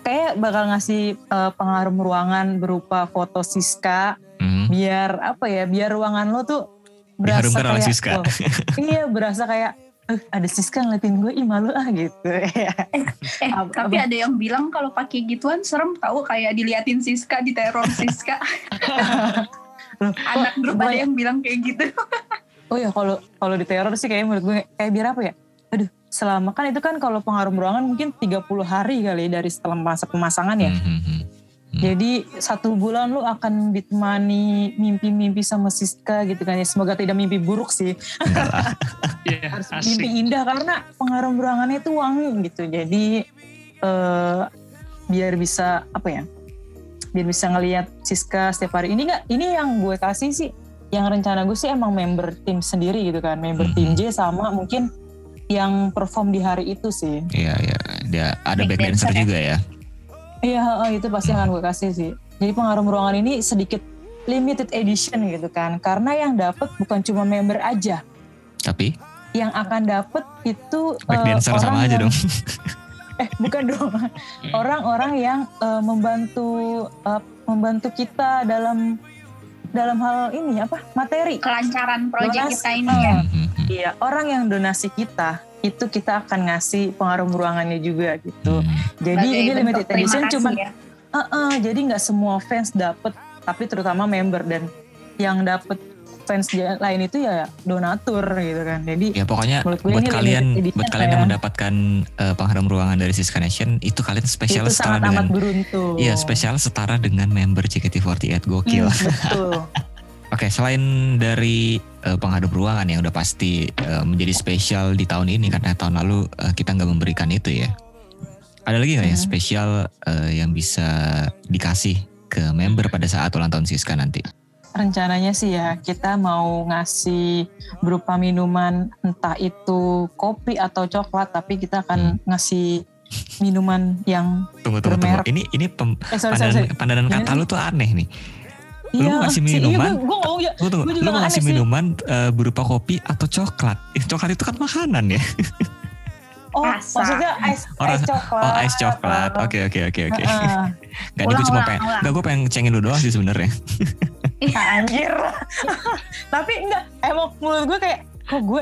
Kayak bakal ngasih pengharum ruangan berupa foto Siska. Biar apa ya? Biar ruangan lo tuh berasa kayak Siska. Iya, berasa kayak ada Siska ngeliatin gue, ih malu ah gitu. Tapi ada yang bilang kalau pakai gituan serem tahu, kayak diliatin Siska, diteror Siska. Anak grup ada yang bilang kayak gitu. Oh ya, kalau diteror sih kayak menurut gue kayak biar apa ya? Aduh, selama kan itu kan kalau pengharum ruangan mungkin 30 hari kali dari setelah pemasangan ya. Jadi 1 bulan lu akan ditemani mimpi-mimpi sama Siska gitu kan ya. Semoga tidak mimpi buruk sih. Yeah, harus asik. Mimpi indah karena pengharum ruangannya itu wangi gitu. Jadi biar bisa apa ya? Biar bisa ngelihat Siska setiap hari. Ini yang gue kasih sih. Yang rencana gue sih emang member tim sendiri gitu kan. Member tim J sama mungkin yang perform di hari itu sih. Iya. Dia ada back dancer juga ya. Iya, itu pasti akan gue kasih sih. Jadi pengharum ruangan ini sedikit limited edition gitu kan. Karena yang dapat bukan cuma member aja. Tapi? Yang akan dapat itu backdancer sama aja dong. Bukan dong. Orang-orang yang membantu kita dalam hal ini apa? Materi. Kelancaran proyek kita ini ya. Iya, orang yang donasi kita itu kita akan ngasih pengharum ruangannya juga gitu. Jadi ini limited edition cuman ya. Jadi enggak semua fans dapat, tapi terutama member, dan yang dapat fans lain itu ya donatur gitu kan. Jadi ya pokoknya buat kalian yang mendapatkan pengharum ruangan dari Siska Nation itu kalian spesial, itu setara dengan beruntung. Iya, spesial setara dengan member JKT48. Gokil. Betul. Oke, selain dari pengharum ruangan yang udah pasti menjadi spesial di tahun ini karena tahun lalu kita nggak memberikan itu ya. Ada lagi nggak ya spesial yang bisa dikasih ke member pada saat ulang tahun Siska nanti? Rencananya sih ya kita mau ngasih berupa minuman, entah itu kopi atau coklat, tapi kita akan ngasih minuman yang bermerek. Ini pandangan kata lu tuh aneh nih. Lu ngasih minuman, lu ngasih minuman berupa kopi atau coklat. Coklat itu kan makanan ya. Oh, masa. Maksudnya ice coklat. Oh, ice coklat. Oke. Enggak, gue cuma pengen. Enggak, gue pengen cengin lu doang sih sebenarnya. Iya, anjir. Tapi enggak, emang mulut gue kayak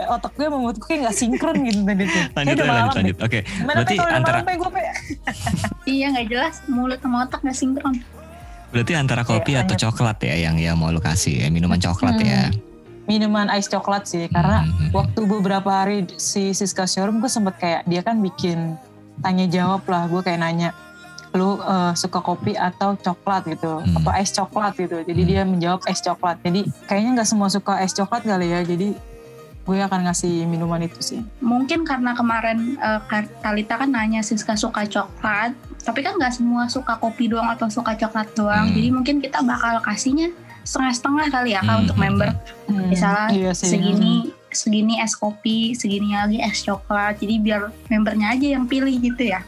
otak gue sama mulut gue kayak enggak sinkron gitu tadi tuh. Lanjut. Oke. Berarti antara iya, enggak jelas mulut sama otak enggak sinkron. Berarti antara kopi atau coklat ya yang mau lu kasih ya, minuman coklat ya. Minuman ice coklat sih, karena waktu beberapa hari si Siska showroom gue sempet kayak dia kan bikin tanya jawab lah, gue kayak nanya lu suka kopi atau coklat gitu, atau ice coklat gitu. Jadi dia menjawab ice coklat. Jadi kayaknya nggak semua suka ice coklat kali ya. Jadi gue akan ngasih minuman itu sih. Mungkin karena kemarin Talita kan nanya Siska suka coklat. Tapi kan gak semua suka kopi doang atau suka coklat doang. Jadi mungkin kita bakal kasihnya setengah-setengah kali ya Kak untuk member. Misalnya segini es kopi, segini lagi es coklat. Jadi biar membernya aja yang pilih gitu ya.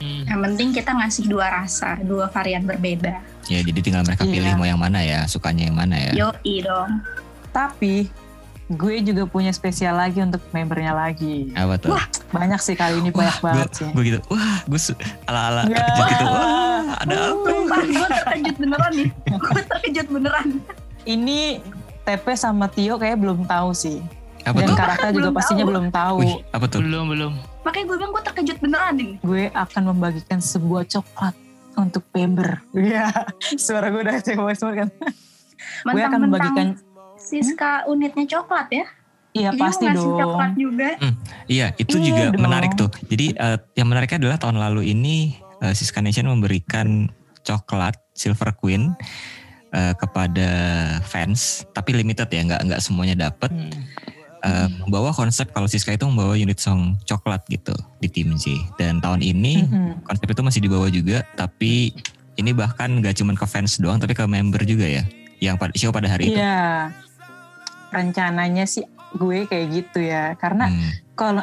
Yang penting kita ngasih dua rasa, dua varian berbeda. Ya, jadi tinggal mereka pilih mau yang mana ya, sukanya yang mana ya. Yoi dong. Tapi gue juga punya spesial lagi untuk membernya lagi. Apa tuh? Wah, banyak sih kali ini, banyak banget sih. Gue gitu, wah gue ala-ala terkejut gitu. Wah, ada apa? Gue terkejut beneran nih. Ini TP sama Tio kayak belum tahu sih. Apa dan tuh? Karakter juga pastinya belum tahu. Wih, apa tuh? Belum. Makanya gue bilang gue terkejut beneran nih. Gue akan membagikan sebuah coklat untuk member. Iya, suara gue udah cewek-cewek kan. Gue akan membagikan Siska unitnya coklat ya? Iya pasti dong. Coklat juga. Iya itu juga dong. Menarik tuh. Jadi yang menariknya adalah tahun lalu ini Siska Nation memberikan coklat Silver Queen kepada fans. Tapi limited ya, nggak semuanya dapat. Membawa konsep kalau Siska itu membawa unit song coklat gitu di Tim Z. Dan tahun ini konsep itu masih dibawa juga. Tapi ini bahkan nggak cuma ke fans doang, tapi ke member juga ya. Yang show pada hari itu. Iya. Rencananya sih gue kayak gitu ya. Karena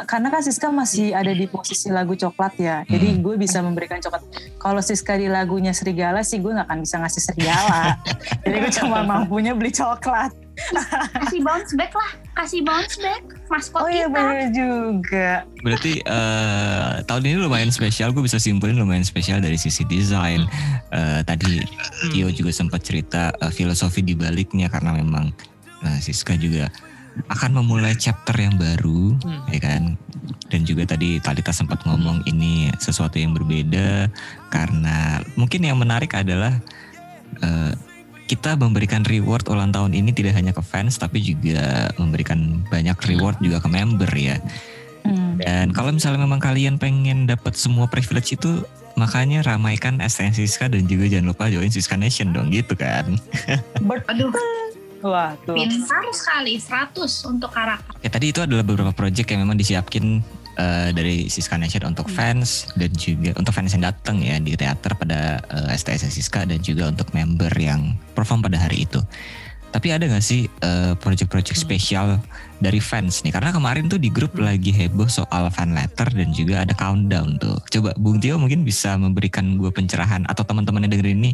karena kan Siska masih ada di posisi lagu coklat ya. Jadi gue bisa memberikan coklat. Kalau Siska di lagunya serigala sih gue gak akan bisa ngasih serigala. Jadi gue cuma mampunya beli coklat. Kasih bounce back lah. Maskot kita. Oh iya bener juga. Berarti tahun ini lumayan spesial. Gue bisa simpulin lumayan spesial dari sisi desain. Tadi Tio juga sempat cerita filosofi dibaliknya. Karena memang Siska juga akan memulai chapter yang baru, ya kan? Dan juga tadi Talita sempat ngomong ini sesuatu yang berbeda karena mungkin yang menarik adalah kita memberikan reward ulang tahun ini tidak hanya ke fans tapi juga memberikan banyak reward juga ke member ya. Dan kalau misalnya memang kalian pengen dapat semua privilege itu, makanya ramaikan STS Siska dan juga jangan lupa join Siska Nation dong gitu kan. Aduh. Wah, tuh. Pintar sekali, 100 untuk karakter. Ya tadi itu adalah beberapa project yang memang disiapkan dari Siska Nation untuk fans dan juga untuk fans yang datang ya di teater pada STS Siska dan juga untuk member yang perform pada hari itu. Tapi ada nggak sih project-project spesial dari fans nih? Karena kemarin tuh di grup lagi heboh soal fan letter dan juga ada countdown tuh. Coba Bung Tio mungkin bisa memberikan gue pencerahan atau teman-teman yang dengerin ini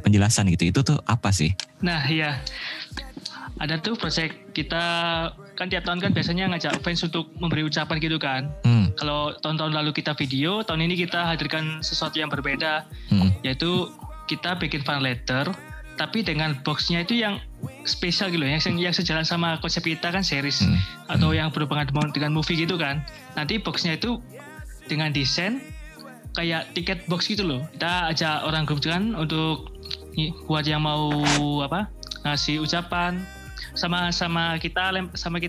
penjelasan gitu. Itu tuh apa sih? Nah ya, ada tuh project kita kan tiap tahun kan biasanya ngajak fans untuk memberi ucapan gitu kan. Kalau tahun-tahun lalu kita video, tahun ini kita hadirkan sesuatu yang berbeda, yaitu kita bikin fan letter. Tapi dengan boxnya itu yang spesial gitu loh, yang sejalan sama konsep kita kan series atau yang berhubungan dengan movie gitu kan. Nanti boxnya itu dengan desain kayak tiket box gitu loh. Kita ajak orang grup kan untuk buat yang mau apa ngasih ucapan sama kita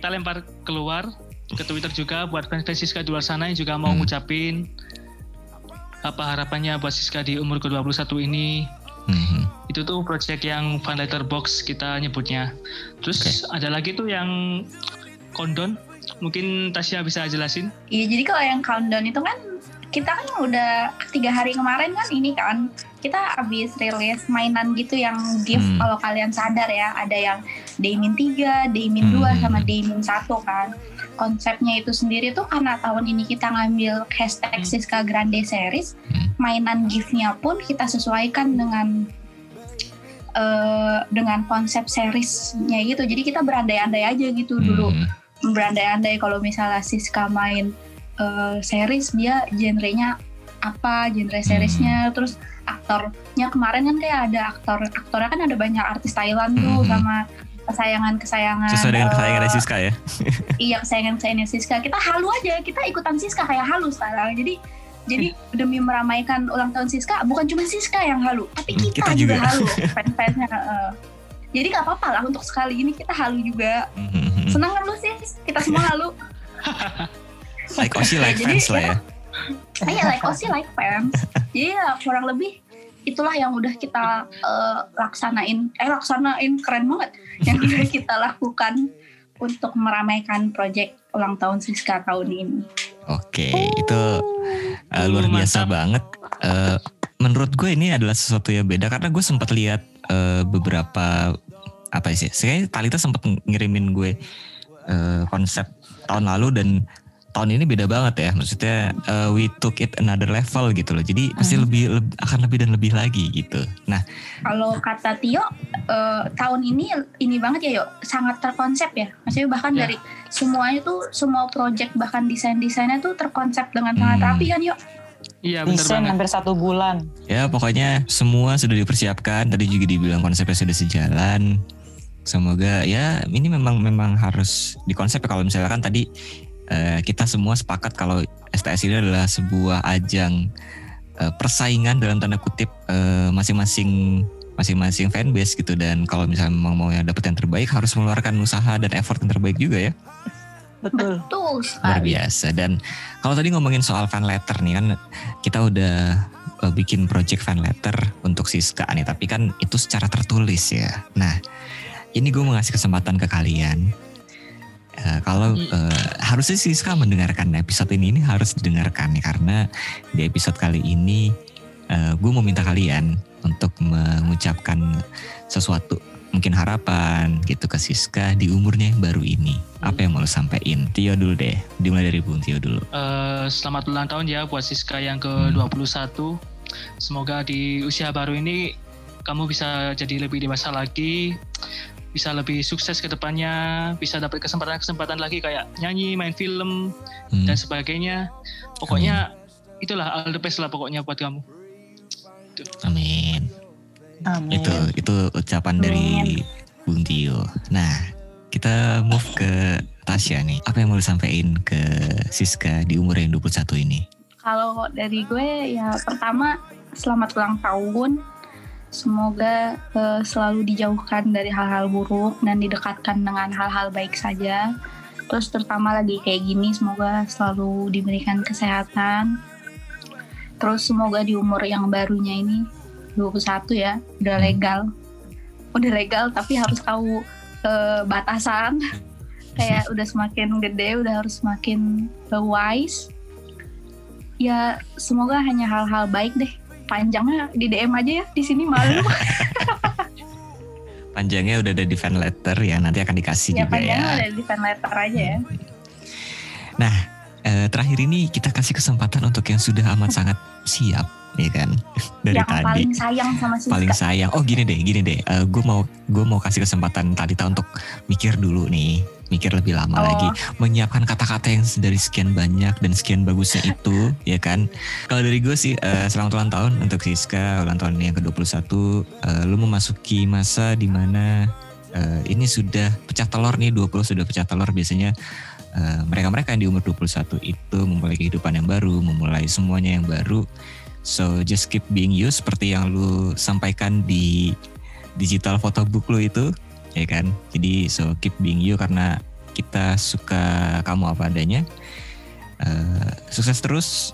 lempar keluar ke Twitter juga buat fans Siska di luar sana yang juga mau ngucapin apa harapannya buat Siska di umur ke-21 ini. Itu tuh project yang fan letter box kita nyebutnya. Terus ada lagi tuh yang countdown. Mungkin Tasya bisa jelasin. Iya, jadi kalau yang countdown itu kan kita kan udah 3 hari kemarin kan ini kan kita habis rilis mainan gitu yang gift. Kalau kalian sadar ya ada yang Daymin 3, Daymin 2 sama Daymin 1 kan. Konsepnya itu sendiri tuh karena tahun ini kita ngambil hashtag Siska Grande Series, mainan giftnya pun kita sesuaikan dengan konsep seriesnya gitu. Jadi kita berandai-andai aja gitu dulu. Berandai-andai kalau misalnya Siska main series dia genrenya apa, genre seriesnya. Terus aktornya kemarin kan kayak ada aktornya kan ada banyak artis Thailand tuh sama kesayangan sesuai dengan kesayangan Siska ya. Iya, kesayangan Siska. Kita halu aja, kita ikutan Siska kayak halus sekarang. Jadi demi meramaikan ulang tahun Siska, bukan cuma Siska yang halu, tapi kita juga halu fan-fansnya. Jadi gak apa-apa lah untuk sekali ini kita halu juga. Senang kan lu sih? Kita semua halu. Like Osi, like jadi, fans lah ya. Iya, like Osi, like fans. Jadi kurang lebih itulah yang udah kita laksanain keren banget. Yang udah kita lakukan untuk meramaikan proyek ulang tahun Siska tahun ini. Oke, itu luar biasa banget. Menurut gue ini adalah sesuatu yang beda. Karena gue sempat lihat beberapa apa sih? Sebenarnya Talita sempat ngirimin gue konsep tahun lalu dan tahun ini beda banget ya, maksudnya we took it another level gitu loh. Jadi pasti lebih lagi gitu. Nah, kalau kata Tio tahun ini banget ya, Yo, sangat terkonsep ya. Maksudnya bahkan dari semuanya tuh, semua project bahkan desain-desainnya tuh terkonsep dengan sangat rapi kan, Yo. Iya, benar banget. Hampir 1 bulan. Ya, pokoknya semua sudah dipersiapkan. Tadi juga dibilang konsepnya sudah sejalan. Semoga ya ini memang harus dikonsep ya. Kalau misalnya kan tadi kita semua sepakat kalau STS ini adalah sebuah ajang persaingan dalam tanda kutip masing-masing fanbase gitu, dan kalau misalnya memang mau dapet yang terbaik harus mengeluarkan usaha dan effort yang terbaik juga ya. Betul. Luar biasa. Dan kalau tadi ngomongin soal fan letter nih kan, kita udah bikin project fan letter untuk Siska nih, tapi kan itu secara tertulis ya. Nah, ini gue mau ngasih kesempatan ke kalian. Kalau harusnya Siska mendengarkan episode ini harus didengarkan nih, karena di episode kali ini gue mau minta kalian untuk mengucapkan sesuatu, mungkin harapan gitu ke Siska di umurnya yang baru ini. Apa yang mau lo sampein? Tio dulu deh, dimulai dari Bung Tio dulu. Selamat ulang tahun ya buat Siska yang ke-21. Semoga di usia baru ini kamu bisa jadi lebih dewasa lagi, bisa lebih sukses ke depannya, bisa dapat kesempatan-kesempatan lagi kayak nyanyi, main film, dan sebagainya. Pokoknya itulah, all the best lah pokoknya buat kamu. Amin. Amin. Itu ucapan dari Bung Tio. Nah, kita move ke Tasya nih. Apa yang mau disampaikan ke Siska di umur yang 21 ini? Kalau dari gue ya, pertama selamat ulang tahun. Semoga selalu dijauhkan dari hal-hal buruk dan didekatkan dengan hal-hal baik saja. Terus terutama lagi kayak gini, semoga selalu diberikan kesehatan. Terus semoga di umur yang barunya ini 21 ya, udah legal tapi harus tahu batasan. Kayak udah semakin gede, udah harus semakin wise. Ya semoga hanya hal-hal baik deh. Panjangnya di DM aja ya, di sini malu. Panjangnya udah ada di fan letter ya, nanti akan dikasih ya, juga ya. Panjangnya udah di fan letter aja ya. Nah, terakhir ini kita kasih kesempatan untuk yang sudah amat sangat siap. Ya kan, dari yang tadi paling sayang sama Siska. Paling sayang. Oh gini deh. Gue mau kasih kesempatan Talita untuk mikir dulu nih, mikir lebih lama lagi, menyiapkan kata-kata yang dari sekian banyak dan sekian bagusnya itu, ya kan. Kalau dari gue sih, selamat ulang tahun untuk Siska, ulang tahun yang ke-21. Lu memasuki masa dimana ini sudah pecah telur nih, 20 sudah pecah telur biasanya. Mereka-mereka yang di umur 21 itu memulai kehidupan yang baru, memulai semuanya yang baru. So just keep being you, seperti yang lu sampaikan di digital photobook lu itu, ya kan. Jadi so keep being you, karena kita suka kamu apa adanya. Sukses terus.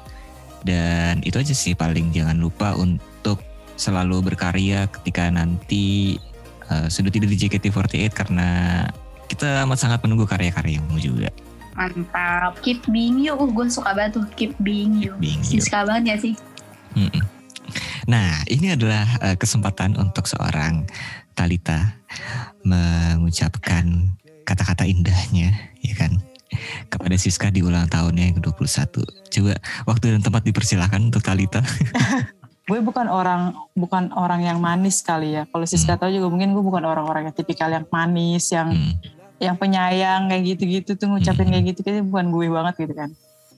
Dan itu aja sih, paling jangan lupa untuk selalu berkarya ketika nanti sudah tidak di JKT48, karena kita amat sangat menunggu karya-karyamu juga. Mantap, keep being you. Gue suka banget tuh, keep being you. Siska banget ya sih. Nah, ini adalah kesempatan untuk seorang Talita mengucapkan kata-kata indahnya, ya kan, kepada Siska di ulang tahunnya yang ke-21. Coba waktu dan tempat dipersilakan untuk Talita. Gue bukan orang yang manis kali ya. Kalau Siska tahu juga, mungkin gue bukan orang-orang yang tipikal yang manis, yang penyayang kayak gitu-gitu tuh, ngucapin kayak gitu, kayaknya bukan gue banget gitu kan.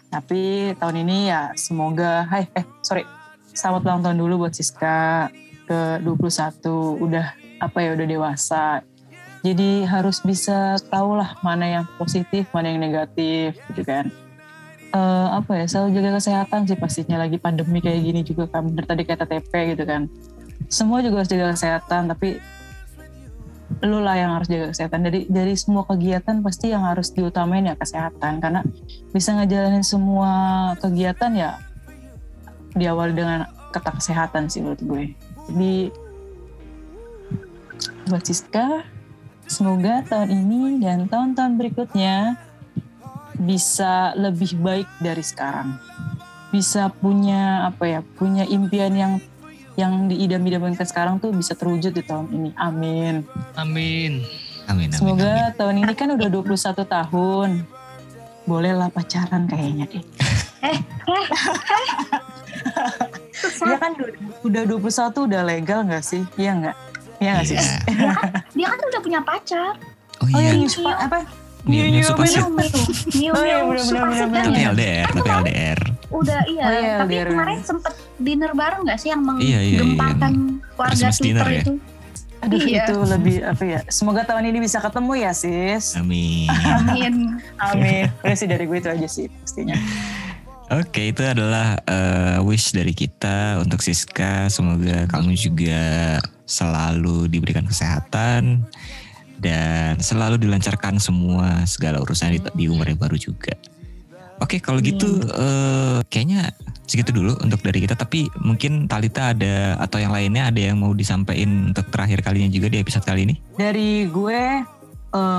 Tapi tahun ini ya semoga selamat ulang tahun dulu buat Siska ke-21. Udah dewasa. Jadi harus bisa tahu lah mana yang positif, mana yang negatif gitu kan. Selalu jaga kesehatan sih pastinya, lagi pandemi kayak gini juga kan. Bener tadi kata TP gitu kan. Semua juga harus jaga kesehatan, tapi lu lah yang harus jaga kesehatan. Dari semua kegiatan pasti yang harus diutamain ya kesehatan. Karena bisa ngejalanin semua kegiatan ya diawali dengan kata kesehatan sih menurut gue. Jadi buat Siska, semoga tahun ini dan tahun-tahun berikutnya bisa lebih baik dari sekarang. Bisa punya impian yang diidam-idamkan sekarang tuh bisa terwujud di tahun ini. Amin. Semoga tahun ini kan udah 21 tahun. bolehlah pacaran kayaknya deh. Dia kan udah 21 udah legal gak sih? Iya gak? Iya gak sih? Dia kan udah punya pacar. Oh iya. New Supasik. Tapi LDR. Udah iya. Oh, iya, tapi LDR. Kemarin sempet dinner bareng gak sih yang menggempakan keluarga Twitter itu? Aduh itu lebih apa ya. Semoga tahun ini bisa ketemu ya sis. Amin. Amin. Udah sih dari gue itu aja sih pastinya. Oke, itu adalah wish dari kita untuk Siska. Semoga kamu juga selalu diberikan kesehatan dan selalu dilancarkan semua segala urusan di umur yang baru juga. Oke, kalau gitu kayaknya segitu dulu untuk dari kita. Tapi mungkin Talita ada atau yang lainnya ada yang mau disampaikan untuk terakhir kalinya juga di episode kali ini. Dari gue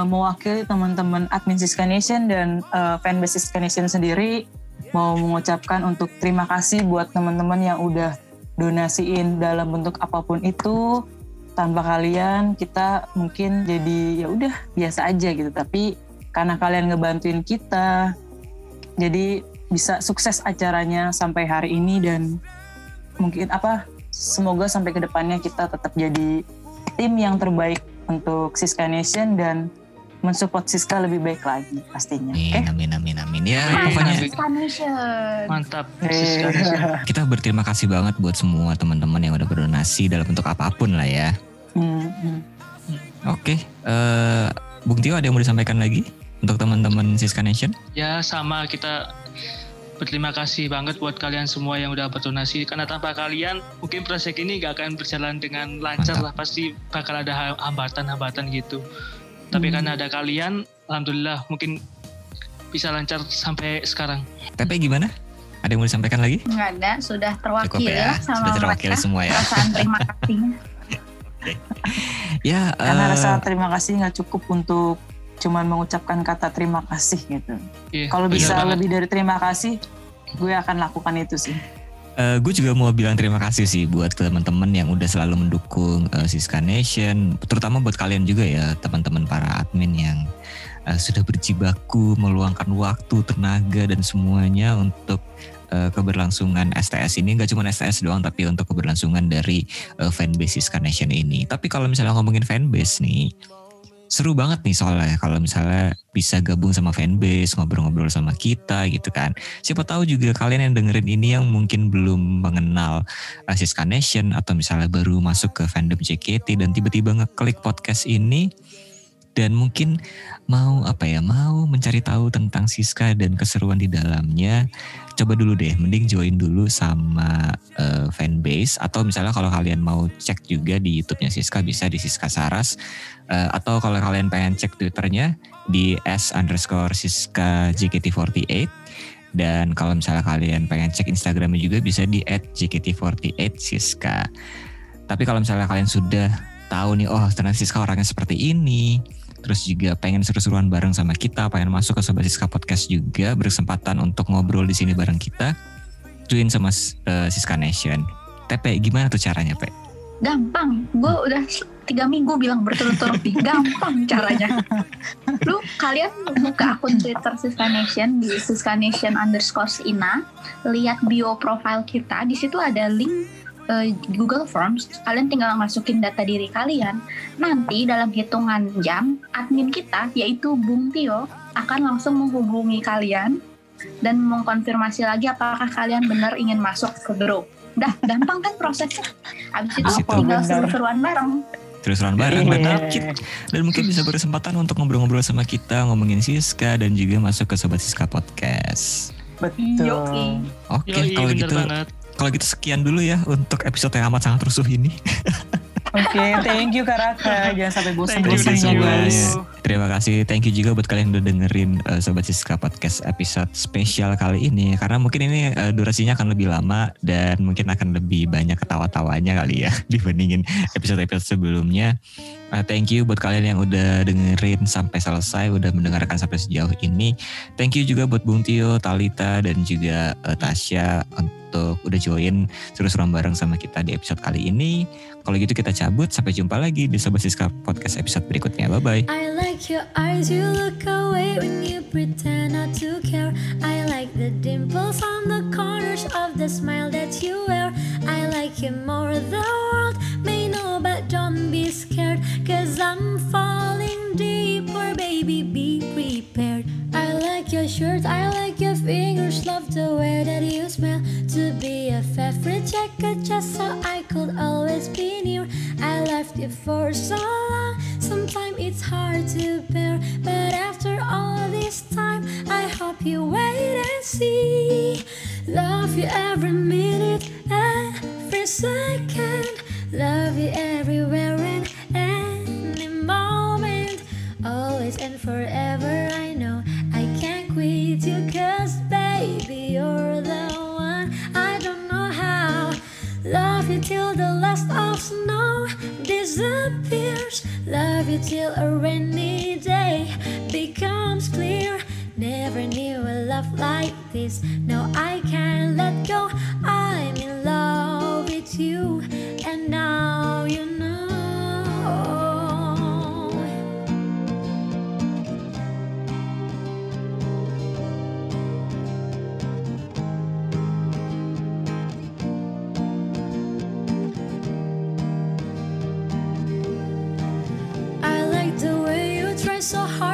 mewakili teman-teman admin Siska Nation dan fanbase Siska Nation sendiri, mau mengucapkan untuk terima kasih buat teman-teman yang udah donasiin dalam bentuk apapun itu. Tanpa kalian kita mungkin jadi ya udah biasa aja gitu, tapi karena kalian ngebantuin kita jadi bisa sukses acaranya sampai hari ini, dan mungkin semoga sampai ke depannya kita tetap jadi tim yang terbaik untuk Siska Nation dan mensupport Siska lebih baik lagi pastinya. Amin. Ya pokoknya mantap Siska Nation. Kita berterima kasih banget buat semua teman-teman yang udah berdonasi dalam bentuk apapun lah ya. Oke, Bung Tio ada yang mau disampaikan lagi untuk teman-teman Siska Nation? Ya sama, kita berterima kasih banget buat kalian semua yang udah berdonasi, karena tanpa kalian mungkin proyek ini gak akan berjalan dengan lancar. Mantap. Lah pasti bakal ada hambatan-hambatan gitu. Tapi karena ada kalian, alhamdulillah mungkin bisa lancar sampai sekarang. Tapi gimana? Ada yang mau disampaikan lagi? Enggak ada, sudah terwakili ya. Sudah terwakili semua ya. Perasaan terima kasihnya. Ya, karena rasa terima kasih gak cukup untuk cuman mengucapkan kata terima kasih gitu. Yeah, kalau bisa lebih dari terima kasih, gue akan lakukan itu sih. Gue juga mau bilang terima kasih sih buat teman-teman yang udah selalu mendukung Siska Nation, terutama buat kalian juga ya teman-teman para admin yang sudah berjibaku meluangkan waktu, tenaga dan semuanya untuk keberlangsungan STS ini. Gak cuma STS doang, tapi untuk keberlangsungan dari fanbase Siska Nation ini. Tapi kalau misalnya ngomongin fanbase nih, seru banget nih soalnya kalau misalnya bisa gabung sama fanbase, ngobrol-ngobrol sama kita gitu kan. Siapa tahu juga kalian yang dengerin ini yang mungkin belum mengenal Siska Nation atau misalnya baru masuk ke fandom JKT dan tiba-tiba ngeklik podcast ini dan mungkin mau mencari tahu tentang Siska dan keseruan di dalamnya. Coba dulu deh, mending join dulu sama fanbase, atau misalnya kalau kalian mau cek juga di YouTube-nya Siska bisa di Siska Saras, atau kalau kalian pengen cek Twitternya di @SiskaJKT48, dan kalau misalnya kalian pengen cek Instagramnya juga bisa di @JKT48Siska. Tapi kalau misalnya kalian sudah tahu nih, oh ternyata Siska orangnya seperti ini, terus juga pengen seru-seruan bareng sama kita, pengen masuk ke Sobat Siska Podcast juga, berkesempatan untuk ngobrol di sini bareng kita, join sama Siska Nation. Tepe, gimana tuh caranya, Pe? Gampang, gue udah 3 minggu bilang berturut-turut nih, gampang caranya. Lu kalian buka akun Twitter Siska Nation di @siska_ina, lihat bio profile kita, di situ ada link Google Forms, kalian tinggal masukin data diri kalian. Nanti dalam hitungan jam, admin kita, yaitu Bung Tio, akan langsung menghubungi kalian dan mengkonfirmasi lagi apakah kalian benar ingin masuk ke grup. Dah, gampang kan prosesnya. Abis itu tinggal seru-seruan bareng. Dan mungkin bisa berkesempatan untuk ngobrol-ngobrol sama kita, ngomongin Siska dan juga masuk ke Sobat Siska Podcast. Betul. Oke, kalau gitu. Kalau gitu sekian dulu ya untuk episode yang amat sangat rusuh ini. Oke, thank you Kak Raka. Jangan sampai bosan-bosannya guys. Terima kasih. Thank you juga buat kalian yang udah dengerin Sobat Siska Podcast episode spesial kali ini. Karena mungkin ini durasinya akan lebih lama dan mungkin akan lebih banyak ketawa-tawanya kali ya dibandingin episode-episode sebelumnya. Thank you buat kalian yang udah dengerin sampai selesai, udah mendengarkan sampai sejauh ini. Thank you juga buat Bung Tio, Talita, dan juga Tasya untuk udah join seru-seruan bareng sama kita di episode kali ini. Kalau gitu kita cabut, sampai jumpa lagi di Sobat Siska Podcast episode berikutnya. Bye-bye. like your eyes, you look away when you pretend not to care. I like the dimples on the corners of the smile that you wear. I like you more the world may know, but don't be scared, cause I'm falling deeper, baby, be prepared. I like your shirt, I like your fingers, love the way that you smell. To be a favorite jacket just so I could always be near. I left you for so long, sometimes it's hard to bear, but after all this time, I hope you wait and see. Love you every minute, every second. Love you everywhere and any moment. Always and forever, I know I can't quit you, cause baby, you're the one. I don't know how. Love you till the last of snow disappears. Love you till a rainy day becomes clear. Never knew a love like this. No, I can't let go. I'm in love with you, and now you know. I like the way you try so hard